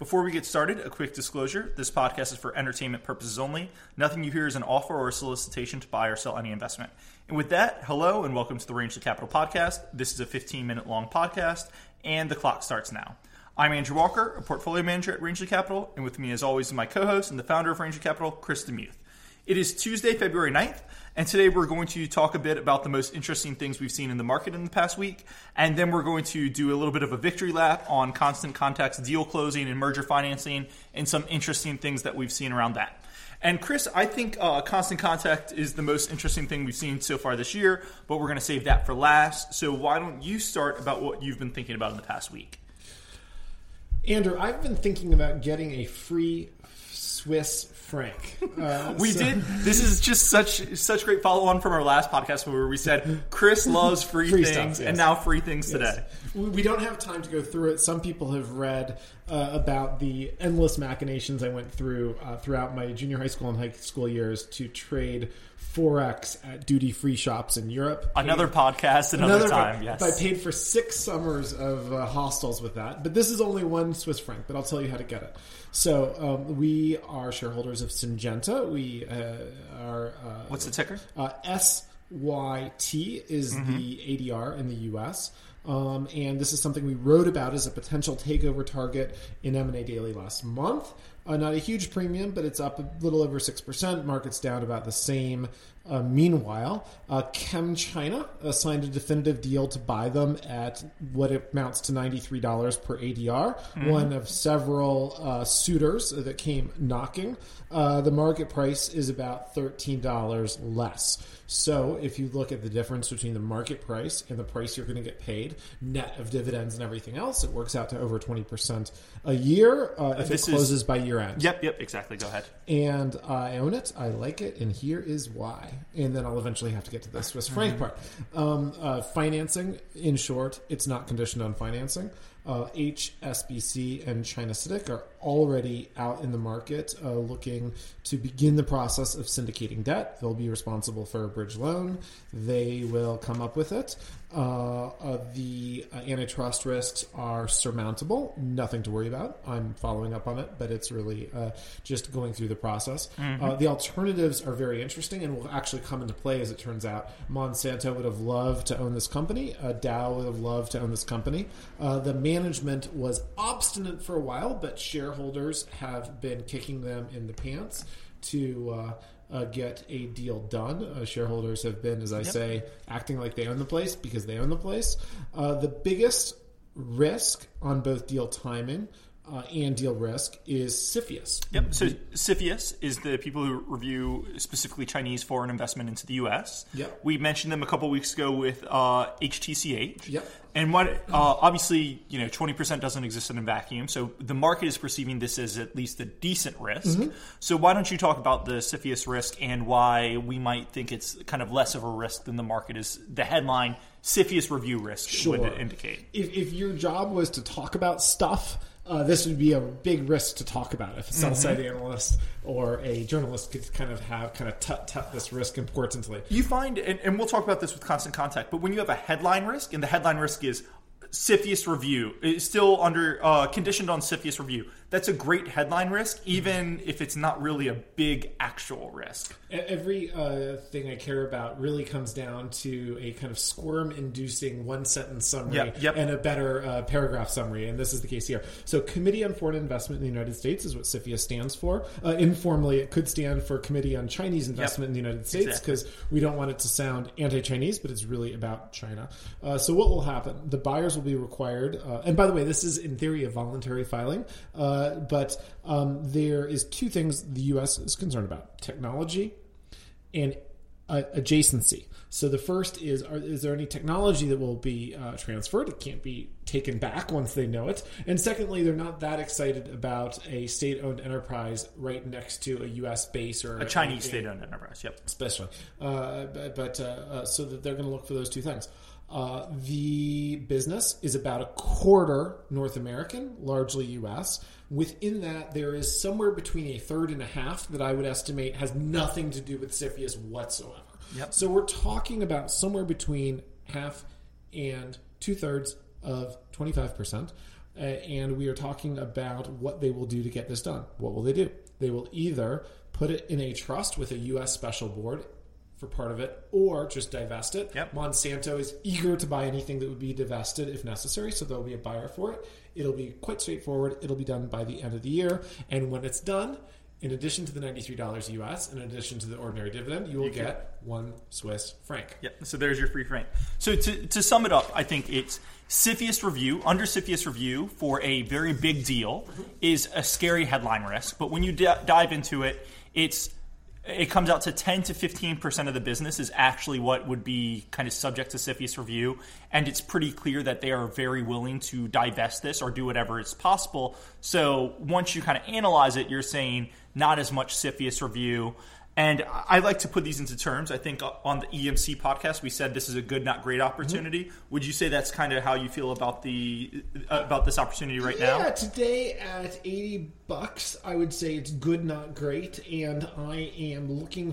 Before we get started, a quick disclosure. This podcast is for entertainment purposes only. Nothing you hear is an offer or a solicitation to buy or sell any investment. And with that, hello and welcome to the Rangeley Capital Podcast. This is a 15-minute long podcast, and the clock starts now. I'm Andrew Walker, a portfolio manager at Rangeley Capital, and with me as always is my co-host and the founder of Rangeley Capital, Chris DeMuth. It is Tuesday, February 9th, and today we're going to talk a bit about the most interesting things we've seen in the market in the past week, and then we're going to do a little bit of a victory lap on Constant Contact's deal closing and merger financing and some interesting things that we've seen around that. And Chris, I think Constant Contact is the most interesting thing we've seen so far this year, but we're going to save that for last. So why don't you start about what you've been thinking about in the past week? Andrew, I've been thinking about getting a free Swiss franc. We did. This is just such great follow-on from our last podcast where we said Chris loves free things, yes. And now free things yes. Today. We don't have time to go through it. Some people have read about the endless machinations I went through throughout my junior high school and high school years to trade Forex at duty-free shops in Europe. Another podcast, another time. Yes, I paid for 6 summers of hostels with that. But this is only 1 Swiss franc, but I'll tell you how to get it. So we are shareholders of Syngenta. We are... what's the ticker? SYT is the ADR in the U.S., and this is something we wrote about as a potential takeover target in M&A Daily last month. Not a huge premium, but it's up a little over 6%. Market's down about the same. Meanwhile, ChemChina signed a definitive deal to buy them at what amounts to $93 per ADR, one of several suitors that came knocking. The market price is about $13 less. So if you look at the difference between the market price and the price you're going to get paid, net of dividends and everything else, it works out to over 20% a year if it closes by year end. Yep, exactly. Go ahead. And I own it. I like it. And here is why. And then I'll eventually have to get to the Swiss franc part. Financing, in short, it's not conditioned on financing. HSBC and China Citic are already out in the market looking to begin the process of syndicating debt. They'll be responsible for a bridge loan. They will come up with it. The antitrust risks are surmountable. Nothing to worry about. I'm following up on it, but it's really just going through the process. The alternatives are very interesting and will actually come into play as it turns out. Monsanto would have loved to own this company. Dow would have loved to own this company. The management was obstinate for a while, but shareholders have been kicking them in the pants to get a deal done. Shareholders have been, as I say, acting like they own the place because they own the place. The biggest risk on both deal timing and deal risk is CFIUS. So CFIUS is the people who review specifically Chinese foreign investment into the U.S. We mentioned them a couple weeks ago with HTCH. And what obviously, 20% doesn't exist in a vacuum, so the market is perceiving this as at least a decent risk. So why don't you talk about the CFIUS risk and why we might think it's kind of less of a risk than the market is the headline CFIUS review risk would indicate. If your job was to talk about stuff, this would be a big risk to talk about if a sell-side analyst or a journalist could kind of tut this risk importantly. You find, and we'll talk about this with Constant Contact, but when you have a headline risk, and the headline risk is CFIUS review, it's still under conditioned on CFIUS review. That's a great headline risk, even if it's not really a big actual risk. Every thing I care about really comes down to a kind of squirm-inducing one-sentence summary and a better paragraph summary, and this is the case here. So Committee on Foreign Investment in the United States is what CFIUS stands for. Informally, it could stand for Committee on Chinese Investment in the United States because we don't want it to sound anti-Chinese, but it's really about China. So what will happen? The buyers will be required, and by the way, this is in theory a voluntary filing, but there is 2 things the U.S. is concerned about: technology and adjacency. So the first is there any technology that will be transferred? It can't be taken back once they know it. And secondly, they're not that excited about a state-owned enterprise right next to a U.S. base or a Chinese state-owned enterprise, especially. But so that they're going to look for those 2 things. The business is about a quarter North American, largely U.S. Within that, there is somewhere between a third and a half that I would estimate has nothing to do with CFIUS whatsoever. So we're talking about somewhere between half and two-thirds of 25%. And we are talking about what they will do to get this done. What will they do? They will either put it in a trust with a U.S. special board for part of it, or just divest it. Yep. Monsanto is eager to buy anything that would be divested if necessary, so there will be a buyer for it. It'll be quite straightforward. It'll be done by the end of the year. And when it's done, in addition to the $93 U.S., in addition to the ordinary dividend, you will get 1 Swiss franc. Yep. So there's your free franc. So to sum it up, I think it's CFIUS review, under CFIUS review for a very big deal is a scary headline risk. But when you dive into it, it comes out to 10 to 15% of the business is actually what would be kind of subject to CFIUS review. And it's pretty clear that they are very willing to divest this or do whatever is possible. So once you kind of analyze it, you're saying not as much CFIUS review. And I like to put these into terms. I think on the EMC podcast, we said this is a good, not great opportunity. Mm-hmm. Would you say that's kind of how you feel about about this opportunity right now? Yeah, today at $80, I would say it's good, not great. And I am hoping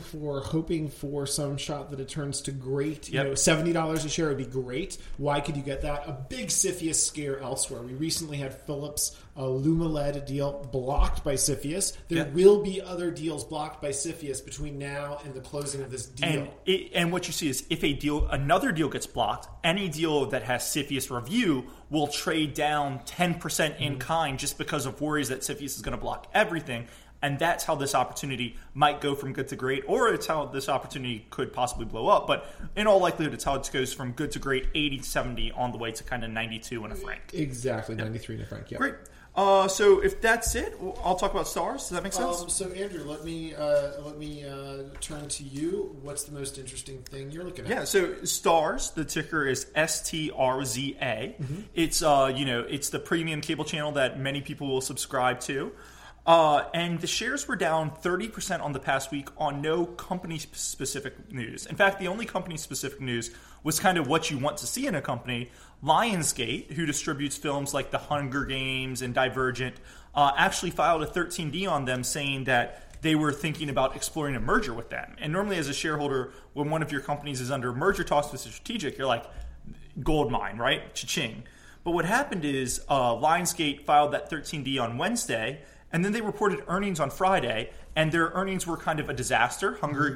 for some shot that it turns to great. Yep. $70 a share would be great. Why could you get that? A big CFIUS scare elsewhere. We recently had Philips, a Luma-led deal, blocked by CFIUS. There will be other deals blocked by CFIUS between now and the closing of this deal. And what you see is if another deal gets blocked, any deal that has CFIUS review will trade down 10% in kind just because of worries that CFIUS is going to block everything. And that's how this opportunity might go from good to great, or it's how this opportunity could possibly blow up. But in all likelihood, it's how it goes from good to great, 80 to 70 on the way to kind of 92 and a franc. Exactly, 93 and a franc, yeah. Great. So if that's it, I'll talk about Starz. Does that make sense? So Andrew, let me turn to you. What's the most interesting thing you're looking at? Yeah. So Starz, the ticker is STRZA. Mm-hmm. It's it's the premium cable channel that many people will subscribe to, and the shares were down 30% on the past week on no company specific news. In fact, the only company specific news was kind of what you want to see in a company. Lionsgate, who distributes films like The Hunger Games and Divergent, actually filed a 13D on them saying that they were thinking about exploring a merger with them. And normally as a shareholder, when one of your companies is under merger talks with a strategic, you're like, gold mine, right? Cha-ching. But what happened is Lionsgate filed that 13D on Wednesday, and then they reported earnings on Friday, and their earnings were kind of a disaster. Hunger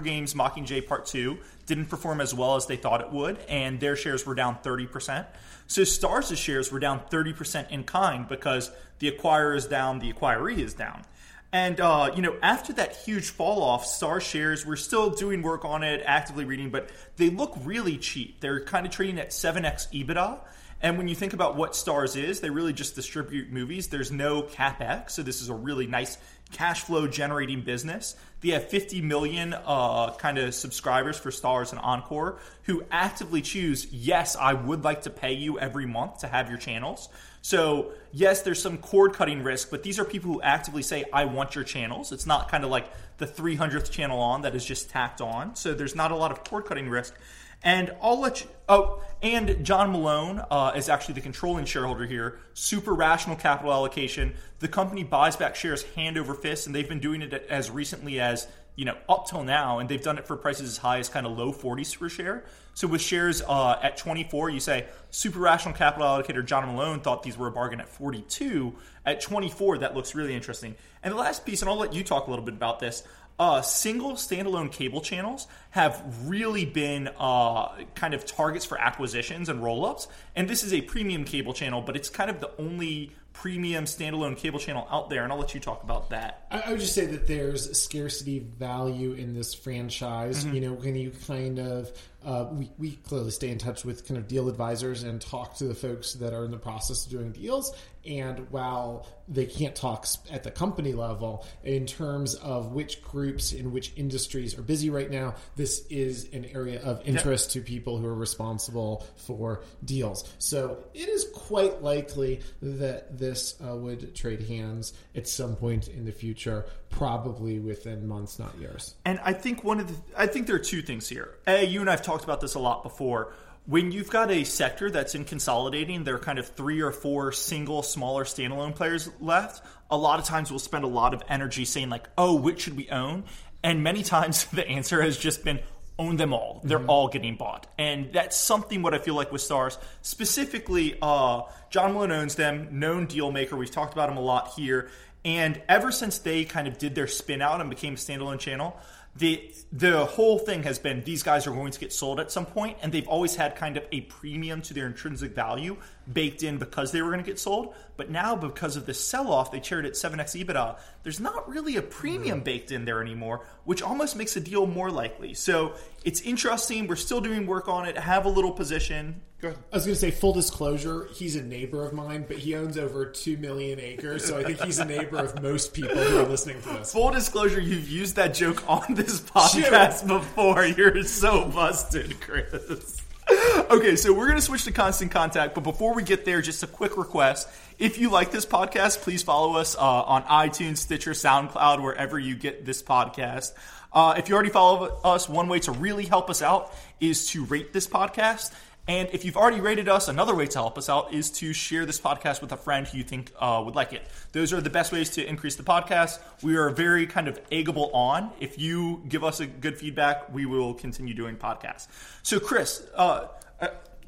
Games Mockingjay Part 2 didn't perform as well as they thought it would, and their shares were down 30%. So Starz's shares were down 30% in kind because the acquirer is down, the acquiree is down. And, after that huge fall-off, Starz shares, we're still doing work on it, actively reading, but they look really cheap. They're kind of trading at 7x EBITDA. And when you think about what Starz is, they really just distribute movies. There's no CapEx, so this is a really nice cash flow generating business. They have 50 million kind of subscribers for Starz and Encore who actively choose, yes, I would like to pay you every month to have your channels. So yes, there's some cord cutting risk, but these are people who actively say, I want your channels. It's not kind of like the 300th channel on that is just tacked on. So there's not a lot of cord cutting risk. And I'll let you. Oh, and John Malone is actually the controlling shareholder here. Super rational capital allocation. The company buys back shares hand over fist, and they've been doing it as recently as up till now, and they've done it for prices as high as kind of low 40s per share. So with shares at 24, you say super rational capital allocator John Malone thought these were a bargain at 42. At 24, that looks really interesting. And the last piece, and I'll let you talk a little bit about this. Single standalone cable channels have really been kind of targets for acquisitions and roll-ups. And this is a premium cable channel, but it's kind of the only premium standalone cable channel out there. And I'll let you talk about that. I would just say that there's scarcity value in this franchise. Mm-hmm. When you kind of... we clearly stay in touch with kind of deal advisors and talk to the folks that are in the process of doing deals. And while they can't talk at the company level in terms of which groups in which industries are busy right now, this is an area of interest to people who are responsible for deals. So it is quite likely that this would trade hands at some point in the future, probably within months, not years. And I think there are two things here. A, you and I've talked about this a lot before. When you've got a sector that's in consolidating, there are kind of 3 or 4 single, smaller, standalone players left. A lot of times we'll spend a lot of energy saying like, oh, which should we own? And many times the answer has just been, own them all. They're all getting bought. And that's something what I feel like with Starz. Specifically, John Malone owns them, known deal maker. We've talked about him a lot here. And ever since they kind of did their spin out and became a standalone channel, the whole thing has been these guys are going to get sold at some point, and they've always had kind of a premium to their intrinsic value baked in because they were going to get sold. But now because of the sell-off, they traded at 7x EBITDA. There's not really a premium baked in there anymore, which almost makes a deal more likely. So it's interesting. We're still doing work on it. Have a little position. Go ahead. I was going to say, full disclosure, he's a neighbor of mine, but he owns over 2 million acres, so I think he's a neighbor of most people who are listening to this. Full disclosure, you've used that joke on this podcast before. You're so busted, Chris. Okay, so we're going to switch to Constant Contact, but before we get there, just a quick request. If you like this podcast, please follow us on iTunes, Stitcher, SoundCloud, wherever you get this podcast. If you already follow us, one way to really help us out is to rate this podcast. And if you've already rated us, another way to help us out is to share this podcast with a friend who you think would like it. Those are the best ways to increase the podcast. We are very kind of eggable on. If you give us a good feedback, we will continue doing podcasts. So, Chris,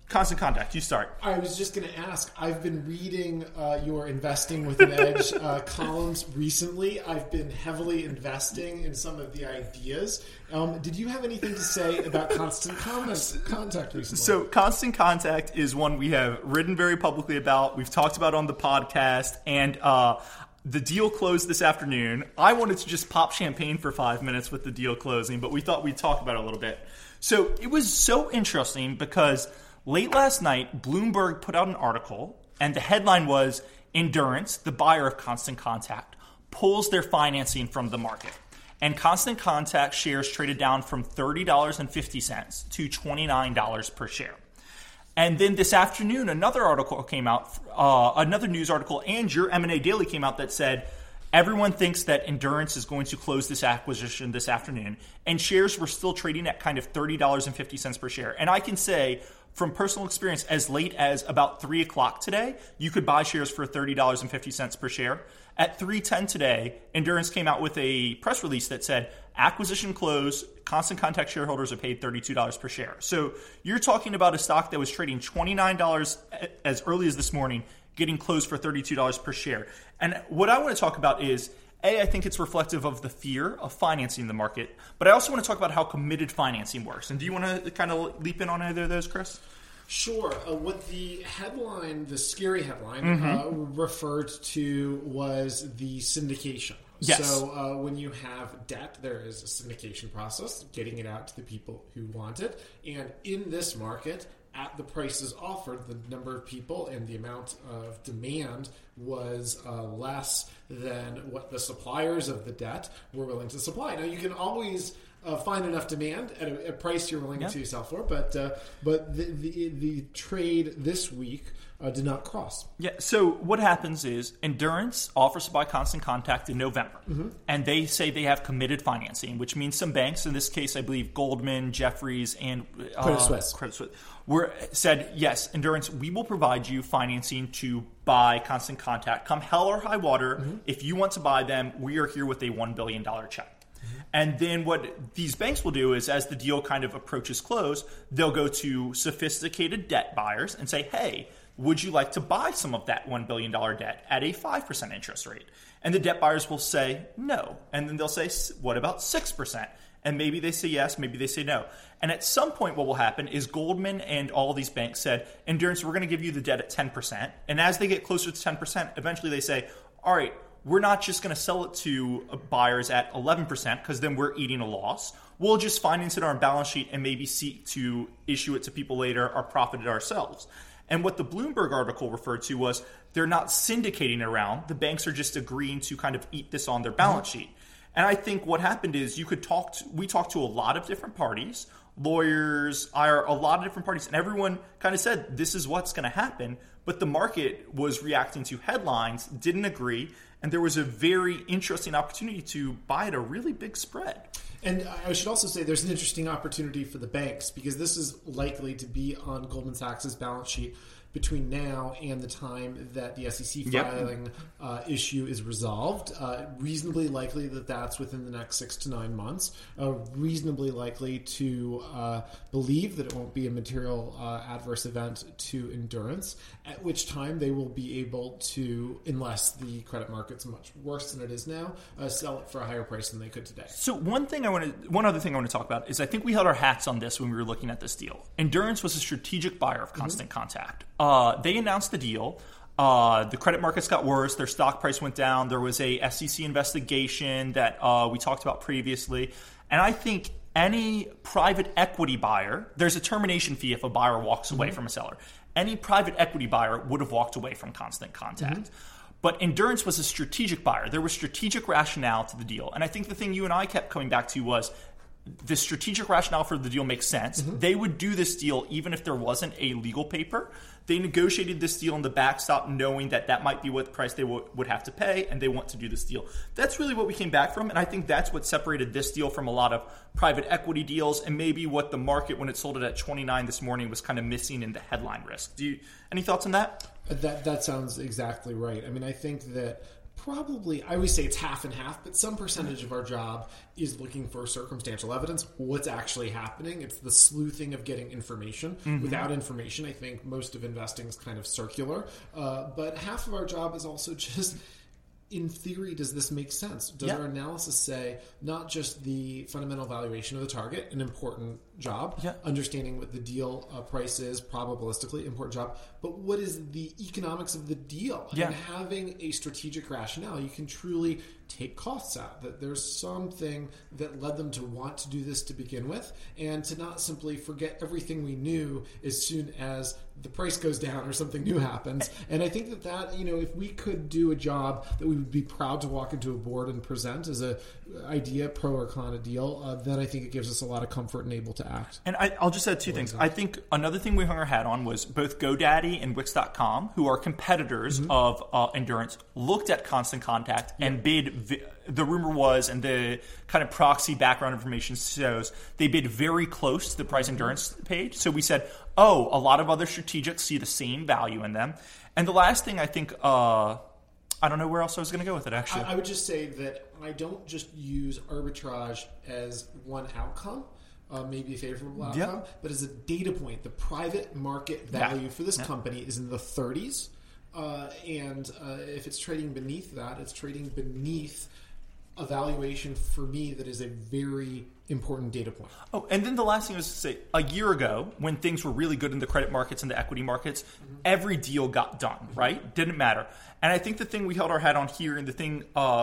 Constant Contact, you start. I was just going to ask, I've been reading your Investing with an Edge columns recently. I've been heavily investing in some of the ideas. Did you have anything to say about Constant Contact recently? So Constant Contact is one we have written very publicly about. We've talked about on the podcast, and the deal closed this afternoon. I wanted to just pop champagne for 5 minutes with the deal closing, but we thought we'd talk about it a little bit. So it was so interesting because late last night, Bloomberg put out an article, and the headline was, Endurance, the buyer of Constant Contact, pulls their financing from the market. And Constant Contact shares traded down from $30.50 to $29 per share. And then this afternoon, another article came out, another news article, and your M&A Daily came out that said, everyone thinks that Endurance is going to close this acquisition this afternoon, and shares were still trading at kind of $30.50 per share. And I can say, from personal experience, as late as about 3 o'clock today, you could buy shares for $30.50 per share. At 3:10 today, Endurance came out with a press release that said, acquisition closed, Constant Contact shareholders are paid $32 per share. So you're talking about a stock that was trading $29 as early as this morning, getting closed for $32 per share. And what I want to talk about is, A, I think it's reflective of the fear of financing the market, but I also want to talk about how committed financing works. And do you want to kind of leap in on either of those, Chris? Sure. What the headline, the scary headline, referred to was the syndication. Yes. So when you have debt, there is a syndication process, getting it out to the people who want it. And in this market, at the prices offered, the number of people and the amount of demand was less than what the suppliers of the debt were willing to supply. Now, you can always find enough demand at a price you're willing to sell for, but the trade this week did not cross. Yeah. So what happens is Endurance offers to buy Constant Contact in November, and they say they have committed financing, which means some banks, in this case, I believe Goldman, Jeffries, and Credit Suisse, said, yes, Endurance, we will provide you financing to buy Constant Contact. Come hell or high water, if you want to buy them, we are here with a $1 billion check. And then what these banks will do is, as the deal kind of approaches close, they'll go to sophisticated debt buyers and say, hey, would you like to buy some of that $1 billion debt at a 5% interest rate? And the debt buyers will say no. And then they'll say, what about 6%? And maybe they say yes, maybe they say no. And at some point what will happen is Goldman and all these banks said, Endurance, we're going to give you the debt at 10%. And as they get closer to 10%, eventually they say, all right, we're not just going to sell it to buyers at 11% because then we're eating a loss. We'll just finance it on our balance sheet and maybe seek to issue it to people later or profit it ourselves. And what the Bloomberg article referred to was they're not syndicating around. The banks are just agreeing to kind of eat this on their balance sheet. And I think what happened is we talked to a lot of different parties, lawyers, a lot of different parties, and everyone kind of said this is what's going to happen. But the market was reacting to headlines, didn't agree, and there was a very interesting opportunity to buy at a really big spread. And I should also say there's an interesting opportunity for the banks because this is likely to be on Goldman Sachs' balance sheet between now and the time that the SEC filing issue is resolved. Reasonably likely that that's within the next 6 to 9 months. Reasonably likely to believe that it won't be a material adverse event to Endurance, at which time they will be able to, unless the credit market's much worse than it is now, sell it for a higher price than they could today. So one other thing I want to talk about is I think we held our hats on this when we were looking at this deal. Endurance was a strategic buyer of Constant Contact. They announced the deal. The credit markets got worse. Their stock price went down. There was a SEC investigation that we talked about previously. And I think any private equity buyer, there's a termination fee if a buyer walks away from a seller. Any private equity buyer would have walked away from Constant Contact. But Endurance was a strategic buyer. There was strategic rationale to the deal. And I think the thing you and I kept coming back to was the strategic rationale for the deal makes sense. They would do this deal even if there wasn't a legal paper. They negotiated this deal on the backstop knowing that that might be what price they would have to pay, and they want to do this deal. That's really what we came back from, and I think that's what separated this deal from a lot of private equity deals and maybe what the market, when it sold it at 29 this morning, was kind of missing in the headline risk. Any thoughts on that? That sounds exactly right. I mean, I think that probably, I always say it's half and half, but some percentage of our job is looking for circumstantial evidence, what's actually happening. It's the sleuthing of getting information. Without information, I think most of investing is kind of circular. But half of our job is also just, in theory, does this make sense? Does our analysis say not just the fundamental valuation of the target, an important job, understanding what the deal price is, probabilistically, important job, but what is the economics of the deal? And having a strategic rationale, you can truly take costs out, that there's something that led them to want to do this to begin with, and to not simply forget everything we knew as soon as the price goes down or something new happens. And I think that, you know, if we could do a job that we would be proud to walk into a board and present as a idea, pro or con a deal, then I think it gives us a lot of comfort and able to act. And I'll just add two things. I think another thing we hung our hat on was both GoDaddy and Wix.com, who are competitors of Endurance, looked at Constant Contact and bid. The rumor was, and the kind of proxy background information shows, they bid very close to the price Endurance paid. So we said, oh, a lot of other strategics see the same value in them. And the last thing I think, I don't know where else I was going to go with it, actually. I would just say that I don't just use arbitrage as one outcome. Maybe a favorable outcome, but as a data point, the private market value for this company is in the 30s. And if it's trading beneath that, it's trading beneath a valuation for me that is a very important data point. Oh, and then the last thing I was to say, a year ago, when things were really good in the credit markets and the equity markets, every deal got done, right? Didn't matter. And I think the thing we held our hat on here, and the thing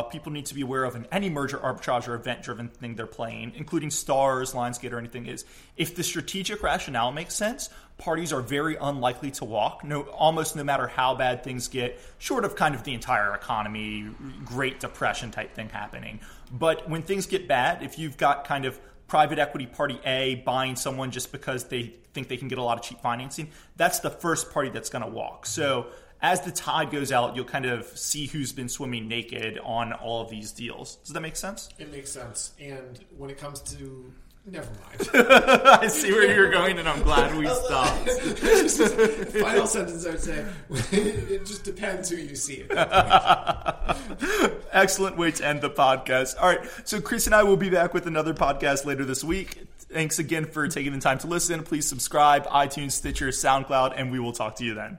people need to be aware of in any merger, arbitrage, or event-driven thing they're playing, including Starz, Lionsgate, or anything, is if the strategic rationale makes sense, parties are very unlikely to walk, almost no matter how bad things get, short of kind of the entire economy, Great Depression type thing happening. But when things get bad, if you've got kind of private equity party A buying someone just because they think they can get a lot of cheap financing, that's the first party that's going to walk. So as the tide goes out, you'll kind of see who's been swimming naked on all of these deals. Does that make sense? It makes sense. And when it comes to... Never mind. I see where you're going, and I'm glad we stopped. Final sentence, I would say, it just depends who you see. Excellent way to end the podcast. All right, so Chris and I will be back with another podcast later this week. Thanks again for taking the time to listen. Please subscribe, iTunes, Stitcher, SoundCloud, and we will talk to you then.